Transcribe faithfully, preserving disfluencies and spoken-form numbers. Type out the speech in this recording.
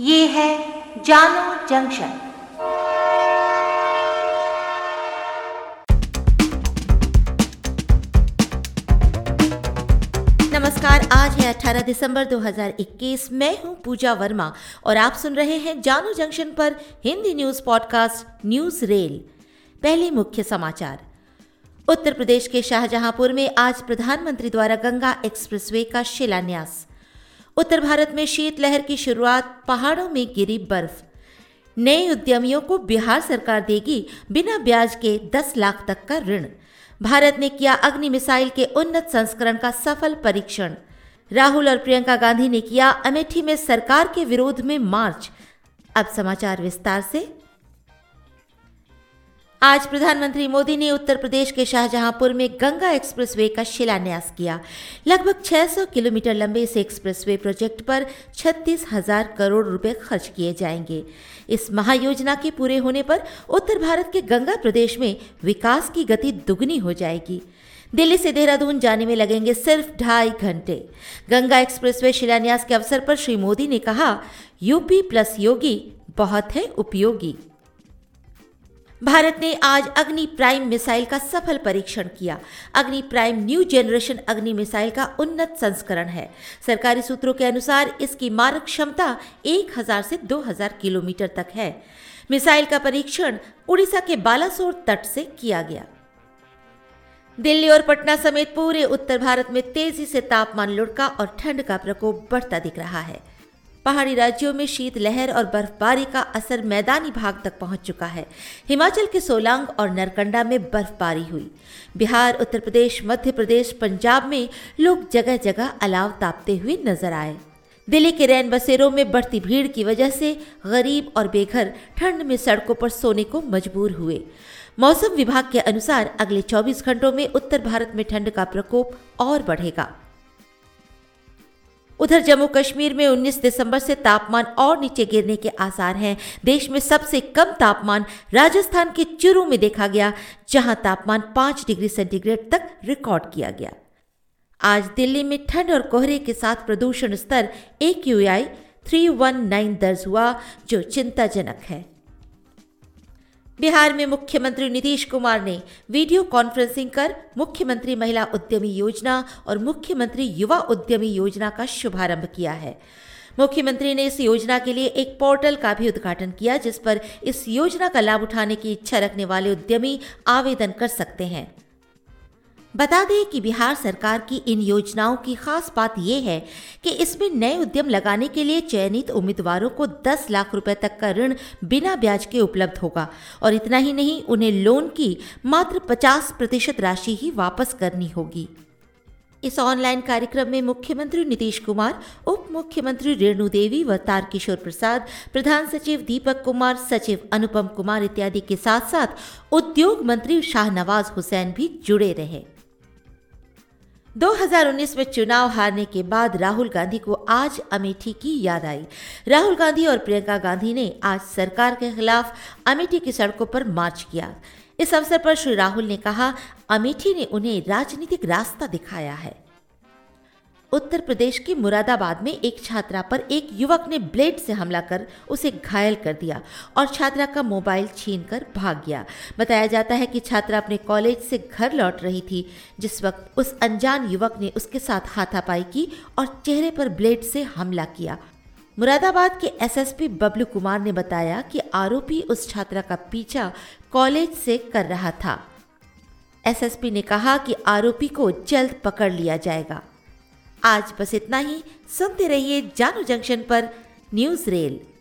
ये है जानो जंक्शन। नमस्कार, आज है अठारह दिसंबर दो हज़ार इक्कीस। मैं हूं पूजा वर्मा और आप सुन रहे हैं जानो जंक्शन पर Hindi news podcast news rail. पहले मुख्य समाचार। उत्तर प्रदेश के शाहजहांपुर में आज प्रधानमंत्री द्वारा गंगा एक्सप्रेसवे का शिलान्यास। उत्तर भारत में शीतलहर की शुरुआत, पहाड़ों में गिरी बर्फ। नए उद्यमियों को बिहार सरकार देगी बिना ब्याज के दस लाख तक का ऋण। भारत ने किया अग्नि मिसाइल के उन्नत संस्करण का सफल परीक्षण। राहुल और प्रियंका गांधी ने किया अमेठी में सरकार के विरोध में मार्च। अब समाचार विस्तार से। आज प्रधानमंत्री मोदी ने उत्तर प्रदेश के शाहजहांपुर में गंगा एक्सप्रेसवे का शिलान्यास किया। लगभग छह सौ किलोमीटर लंबे इस एक्सप्रेसवे प्रोजेक्ट पर छत्तीस हज़ार करोड़ रुपए खर्च किए जाएंगे। इस महायोजना के पूरे होने पर उत्तर भारत के गंगा प्रदेश में विकास की गति दुगनी हो जाएगी। दिल्ली से देहरादून जाने में लगेंगे सिर्फ ढाई घंटे। गंगा एक्सप्रेसवे शिलान्यास के अवसर पर श्री मोदी ने कहा, यूपी प्लस योगी बहुत है उपयोगी। भारत ने आज अग्नि प्राइम मिसाइल का सफल परीक्षण किया। Agni prime new generation Agni missile का उन्नत संस्करण है। सरकारी सूत्रों के अनुसार इसकी मारक क्षमता एक हज़ार से दो हज़ार किलोमीटर तक है। मिसाइल का परीक्षण उड़ीसा के बालासोर तट से किया गया। दिल्ली और पटना समेत पूरे उत्तर भारत में तेजी से तापमान लुढ़का और ठंड का प्रकोप बढ़ता दिख रहा है। पहाड़ी राज्यों में शीतलहर और बर्फबारी का असर मैदानी भाग तक पहुंच चुका है। हिमाचल के सोलांग और नरकंडा में बर्फबारी हुई। बिहार, उत्तर प्रदेश, मध्य प्रदेश, पंजाब में लोग जगह जगह अलाव तापते हुए नजर आए। दिल्ली के रैन बसेरों में बढ़ती भीड़ की वजह से गरीब और बेघर ठंड में सड़कों पर सोने को मजबूर हुए। मौसम विभाग के अनुसार अगले चौबीस घंटों में उत्तर भारत में ठंड का प्रकोप और बढ़ेगा। उधर जम्मू कश्मीर में उन्नीस दिसंबर से तापमान और नीचे गिरने के आसार हैं। देश में सबसे कम तापमान राजस्थान के चुरू में देखा गया, जहां तापमान पाँच डिग्री सेंटीग्रेड तक रिकॉर्ड किया गया। आज दिल्ली में ठंड और कोहरे के साथ प्रदूषण स्तर ए क्यू आई तीन सौ उन्नीस दर्ज हुआ, जो चिंताजनक है। बिहार में मुख्यमंत्री नीतीश कुमार ने वीडियो कॉन्फ्रेंसिंग कर मुख्यमंत्री महिला उद्यमी योजना और मुख्यमंत्री युवा उद्यमी योजना का शुभारंभ किया है। मुख्यमंत्री ने इस योजना के लिए एक पोर्टल का भी उद्घाटन किया, जिस पर इस योजना का लाभ उठाने की इच्छा रखने वाले उद्यमी आवेदन कर सकते हैं। बता दें कि बिहार सरकार की इन योजनाओं की खास बात यह है कि इसमें नए उद्यम लगाने के लिए चयनित उम्मीदवारों को दस लाख रुपए तक का ऋण बिना ब्याज के उपलब्ध होगा और इतना ही नहीं, उन्हें लोन की मात्र पचास प्रतिशत राशि ही वापस करनी होगी। इस ऑनलाइन कार्यक्रम में मुख्यमंत्री नीतीश कुमार, उप मुख्यमंत्री रेणु देवी व तारकिशोर प्रसाद, प्रधान सचिव दीपक कुमार, सचिव अनुपम कुमार इत्यादि के साथ साथ उद्योग मंत्री शाहनवाज हुसैन भी जुड़े रहे। दो हज़ार उन्नीस में चुनाव हारने के बाद राहुल गांधी को आज अमेठी की याद आई। राहुल गांधी और प्रियंका गांधी ने आज सरकार के खिलाफ अमेठी की सड़कों पर मार्च किया। इस अवसर पर श्री राहुल ने कहा, अमेठी ने उन्हें राजनीतिक रास्ता दिखाया है। उत्तर प्रदेश के मुरादाबाद में एक छात्रा पर एक युवक ने ब्लेड से हमला कर उसे घायल कर दिया और छात्रा का मोबाइल छीनकर भाग गया। बताया जाता है कि छात्रा अपने कॉलेज से घर लौट रही थी, जिस वक्त उस अनजान युवक ने उसके साथ हाथापाई की और चेहरे पर ब्लेड से हमला किया। मुरादाबाद के S S P Bablu Kumar ने बताया कि आरोपी उस छात्रा का पीछा कॉलेज से कर रहा था। एस एस पी ने कहा कि आरोपी को जल्द पकड़ लिया जाएगा। आज बस इतना ही। सुनते रहिए जानो जंक्शन पर न्यूज़ रेल।